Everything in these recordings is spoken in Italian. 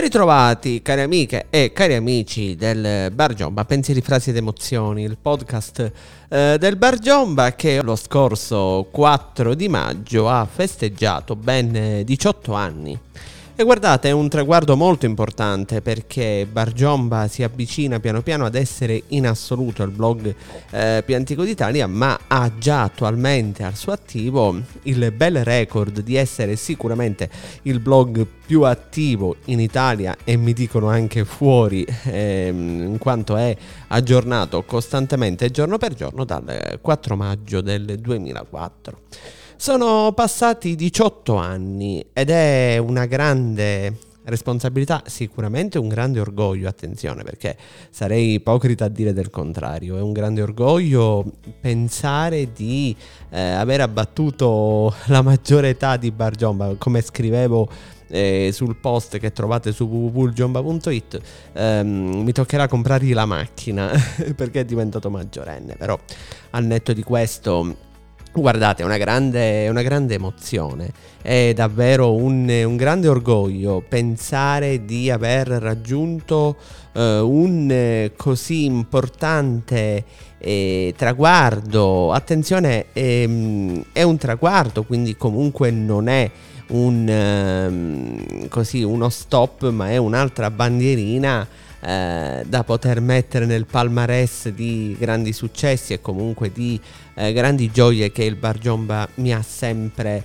Ben ritrovati, cari amiche e cari amici del Bar Giomba, pensieri, frasi ed emozioni, il podcast del Bar Giomba che lo scorso 4 di maggio ha festeggiato ben 18 anni. E guardate, è un traguardo molto importante perché Bar Giomba si avvicina piano piano ad essere in assoluto il blog più antico d'Italia, ma ha già attualmente al suo attivo il bel record di essere sicuramente il blog più attivo in Italia e mi dicono anche fuori, in quanto è aggiornato costantemente giorno per giorno dal 4 maggio del 2004. Sono passati 18 anni ed è una grande responsabilità, sicuramente un grande orgoglio, attenzione perché sarei ipocrita a dire del contrario, è un grande orgoglio pensare di aver abbattuto la maggiore età di Bar Giomba, come scrivevo sul post che trovate su www.giomba.it, mi toccherà comprargli la macchina perché è diventato maggiorenne, però al netto di questo... Guardate, è una grande emozione, è davvero un grande orgoglio pensare di aver raggiunto un così importante traguardo. Attenzione, è un traguardo, quindi comunque non è uno stop, ma è un'altra bandierina da poter mettere nel palmarès di grandi successi e comunque di grandi gioie che il Bar Giomba mi ha sempre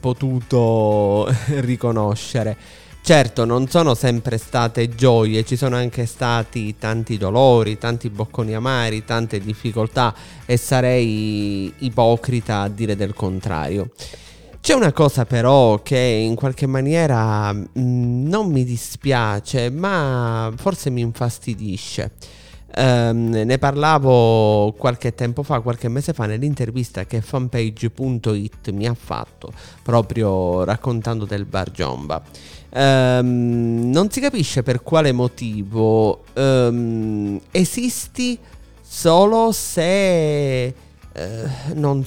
potuto riconoscere. Certo, non sono sempre state gioie, ci sono anche stati tanti dolori, tanti bocconi amari, tante difficoltà e sarei ipocrita a dire del contrario. C'è una cosa però che in qualche maniera non mi dispiace, ma forse mi infastidisce. Ne parlavo qualche mese fa nell'intervista che fanpage.it mi ha fatto, proprio raccontando del Bar Giomba. Non si capisce per quale motivo esisti solo se... non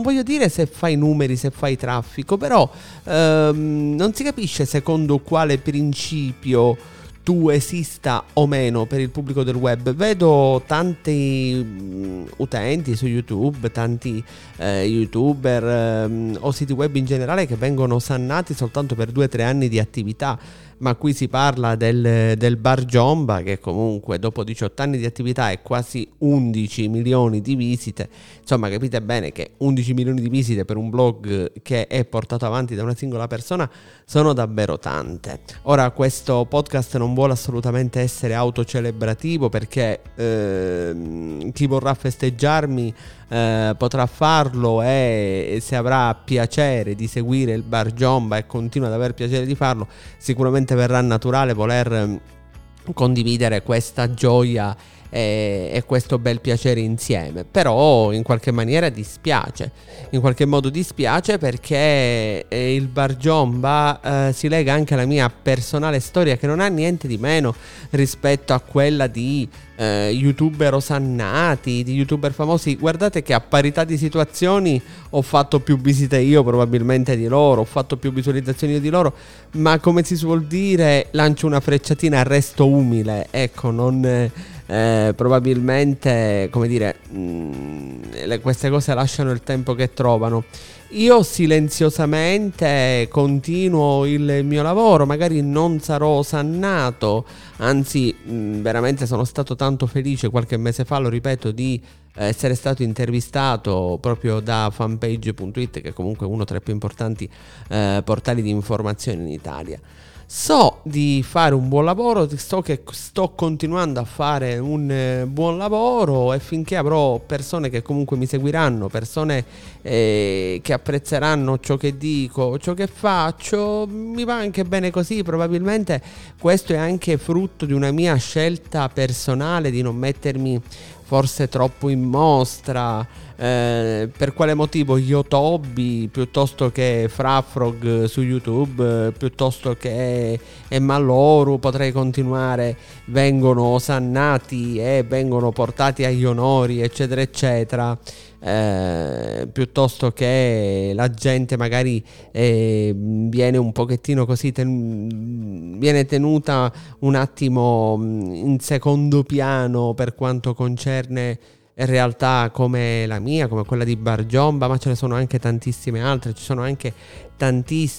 voglio dire se fai numeri, se fai traffico, però non si capisce secondo quale principio tu esista o meno per il pubblico del web. Vedo tanti utenti su YouTube, tanti youtuber o siti web in generale che vengono sannati soltanto per 2-3 anni di attività, ma qui si parla del Bar Giomba che comunque dopo 18 anni di attività e quasi 11 milioni di visite, insomma capite bene che 11 milioni di visite per un blog che è portato avanti da una singola persona sono davvero tante. Ora, questo podcast non vuole assolutamente essere autocelebrativo perché chi vorrà festeggiarmi potrà farlo e se avrà piacere di seguire il Bar Giomba e continua ad aver piacere di farlo, sicuramente verrà naturale voler condividere questa gioia e questo bel piacere insieme. Però in qualche maniera dispiace, in qualche modo dispiace perché il Bar Giomba si lega anche alla mia personale storia che non ha niente di meno rispetto a quella di youtuber osannati, di youtuber famosi. Guardate che a parità di situazioni ho fatto più visite io probabilmente di loro, ho fatto più visualizzazioni io di loro, ma come si suol dire lancio una frecciatina al resto umile, ecco, non... probabilmente, come dire, queste cose lasciano il tempo che trovano. Io silenziosamente continuo il mio lavoro, magari non sarò osannato, anzi veramente sono stato tanto felice qualche mese fa, lo ripeto, di essere stato intervistato proprio da fanpage.it, che è comunque uno tra i più importanti portali di informazione in Italia. So di fare un buon lavoro, so che sto continuando a fare un buon lavoro e finché avrò persone che comunque mi seguiranno, persone che apprezzeranno ciò che dico, ciò che faccio, mi va anche bene così. Probabilmente questo è anche frutto di una mia scelta personale di non mettermi forse troppo in mostra, per quale motivo Yotobi piuttosto che Frafrog su YouTube, piuttosto che Maloru, potrei continuare, vengono osannati e vengono portati agli onori eccetera eccetera, piuttosto che la gente magari viene un pochettino così viene tenuta un attimo in secondo piano per quanto concerne realtà come la mia, come quella di Bar Giomba, ma ce ne sono anche tantissime altre. Ci sono anche tanti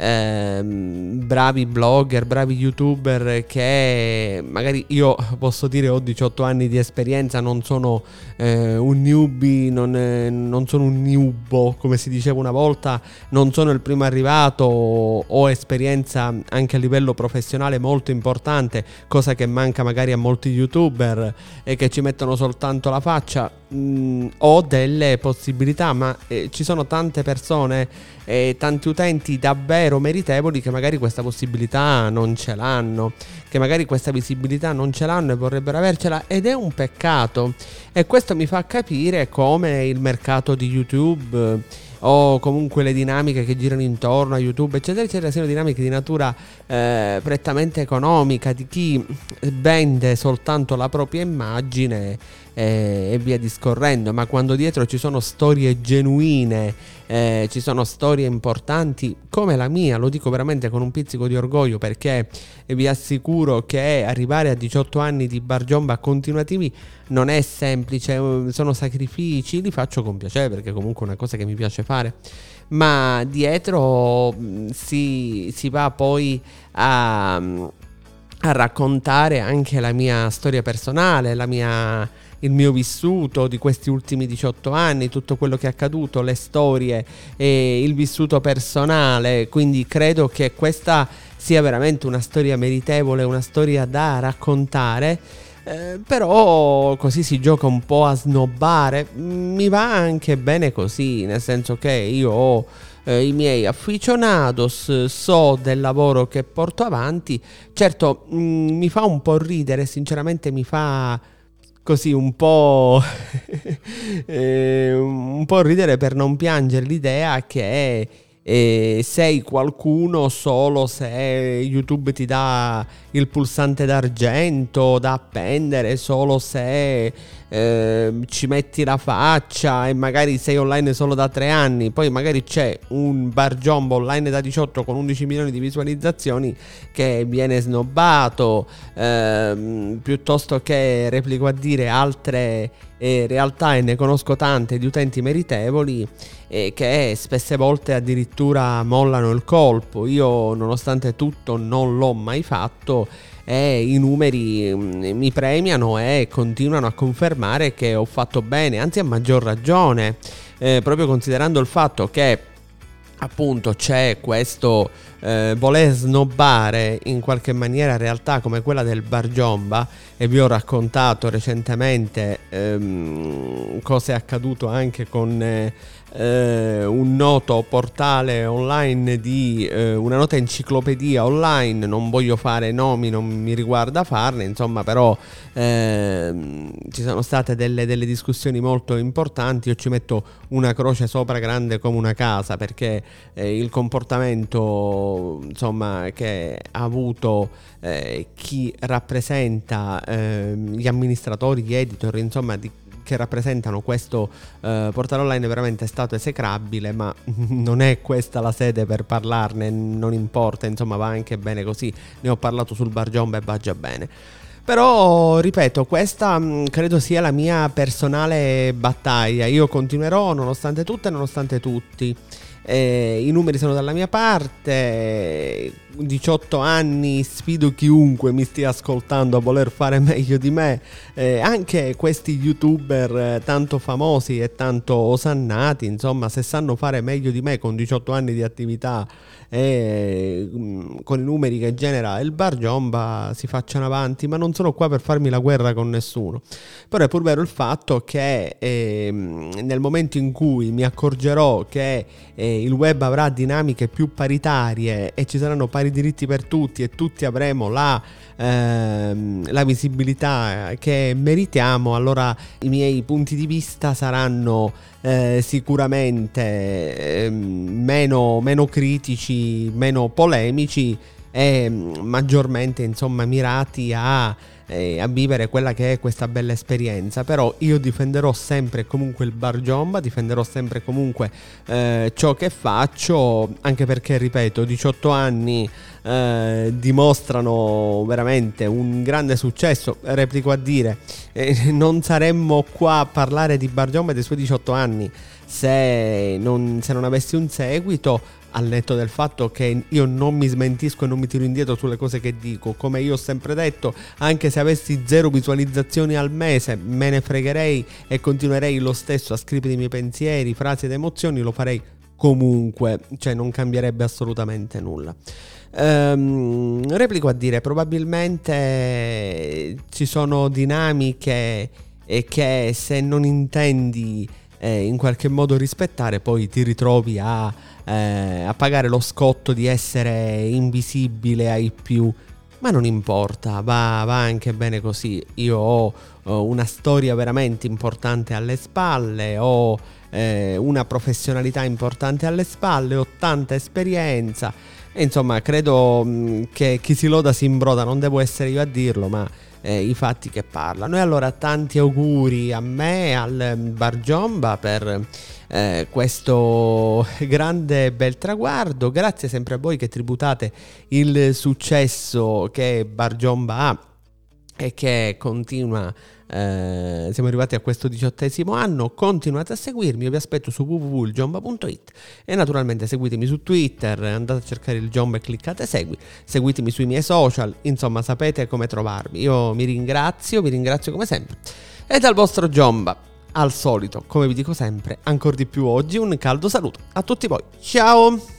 bravi blogger, bravi youtuber che magari, io posso dire, ho 18 anni di esperienza, non sono un newbie, non sono un newbo come si diceva una volta, non sono il primo arrivato, ho esperienza anche a livello professionale molto importante, cosa che manca magari a molti youtuber che ci mettono soltanto la faccia. Ho delle possibilità, ma ci sono tante persone e tanti utenti davvero meritevoli che magari questa possibilità non ce l'hanno, che magari questa visibilità non ce l'hanno e vorrebbero avercela, ed è un peccato. E questo mi fa capire come il mercato di YouTube o comunque le dinamiche che girano intorno a YouTube eccetera eccetera siano dinamiche di natura prettamente economica, di chi vende soltanto la propria immagine e via discorrendo, ma quando dietro ci sono storie genuine, ci sono storie importanti come la mia. Lo dico veramente con un pizzico di orgoglio, perché vi assicuro che arrivare a 18 anni di Bar Giomba continuativi non è semplice, sono sacrifici, li faccio con piacere perché comunque è una cosa che mi piace fare, ma dietro si va poi a raccontare anche la mia storia personale, il mio vissuto di questi ultimi 18 anni, tutto quello che è accaduto, le storie e il vissuto personale. Quindi credo che questa sia veramente una storia meritevole, una storia da raccontare, però così si gioca un po' a snobbare. Mi va anche bene così, nel senso che io ho i miei afficionados, so del lavoro che porto avanti. Certo, mi fa un po' ridere, sinceramente mi fa così un po' un po' ridere, per non piangere, l'idea che sei qualcuno solo se YouTube ti dà il pulsante d'argento da appendere, solo se ci metti la faccia e magari sei online solo da 3 anni. Poi magari c'è un Bar Giomba online da 18 con 11 milioni di visualizzazioni che viene snobbato, piuttosto che, replico a dire, altre realtà, e ne conosco tante, di utenti meritevoli che spesse volte addirittura mollano il colpo. Io nonostante tutto non l'ho mai fatto e i numeri mi premiano e continuano a confermare che ho fatto bene, anzi a maggior ragione, proprio considerando il fatto che appunto c'è questo voler snobbare in qualche maniera realtà come quella del Bar Giomba. E vi ho raccontato recentemente cosa è accaduto anche con un noto portale online di una nota enciclopedia online, non voglio fare nomi, non mi riguarda farne, insomma, però ci sono state delle discussioni molto importanti. Io ci metto una croce sopra grande come una casa, perché il comportamento, insomma, che ha avuto chi rappresenta gli amministratori, gli editor, insomma, che rappresentano questo portale online, è veramente stato esecrabile, ma non è questa la sede per parlarne, non importa, insomma, va anche bene così. Ne ho parlato sul Bar Giomba e va già bene. Però, ripeto, questa credo sia la mia personale battaglia. Io continuerò nonostante tutto e nonostante tutti. I numeri sono dalla mia parte. 18 anni, sfido chiunque mi stia ascoltando a voler fare meglio di me, anche questi youtuber tanto famosi e tanto osannati, insomma, se sanno fare meglio di me con 18 anni di attività e con i numeri che genera il Bar Giomba, si facciano avanti. Ma non sono qua per farmi la guerra con nessuno, però è pur vero il fatto che nel momento in cui mi accorgerò che il web avrà dinamiche più paritarie e ci saranno pari diritti per tutti e tutti avremo la visibilità che meritiamo, allora i miei punti di vista saranno sicuramente meno critici, meno polemici e maggiormente insomma mirati a vivere quella che è questa bella esperienza. Però io difenderò sempre comunque il Bar Giomba, difenderò sempre comunque ciò che faccio, anche perché ripeto 18 anni dimostrano veramente un grande successo. Replico a dire non saremmo qua a parlare di Bar Giomba e dei suoi 18 anni se non avessi un seguito, al netto del fatto che io non mi smentisco e non mi tiro indietro sulle cose che dico. Come io ho sempre detto, anche se avessi 0 visualizzazioni al mese me ne fregherei e continuerei lo stesso a scrivere i miei pensieri, frasi ed emozioni, lo farei comunque, cioè non cambierebbe assolutamente nulla. Replico a dire, probabilmente ci sono dinamiche che se non intendi in qualche modo rispettare poi ti ritrovi a pagare lo scotto di essere invisibile ai più, ma non importa, va anche bene così. Io ho una storia veramente importante alle spalle, ho una professionalità importante alle spalle, ho tanta esperienza e insomma credo che chi si loda si imbroda, non devo essere io a dirlo, ma i fatti che parlano. E allora tanti auguri a me, al Bar Giomba per questo grande bel traguardo. Grazie sempre a voi che tributate il successo che Bar Giomba ha e che continua. Siamo arrivati a questo 18° anno, continuate a seguirmi, io vi aspetto su www.giomba.it e naturalmente seguitemi su Twitter, andate a cercare il Giomba e cliccate segui, seguitemi sui miei social, insomma sapete come trovarmi. Io vi ringrazio come sempre, e dal vostro Giomba, al solito, come vi dico sempre, ancor di più oggi un caldo saluto a tutti voi, ciao!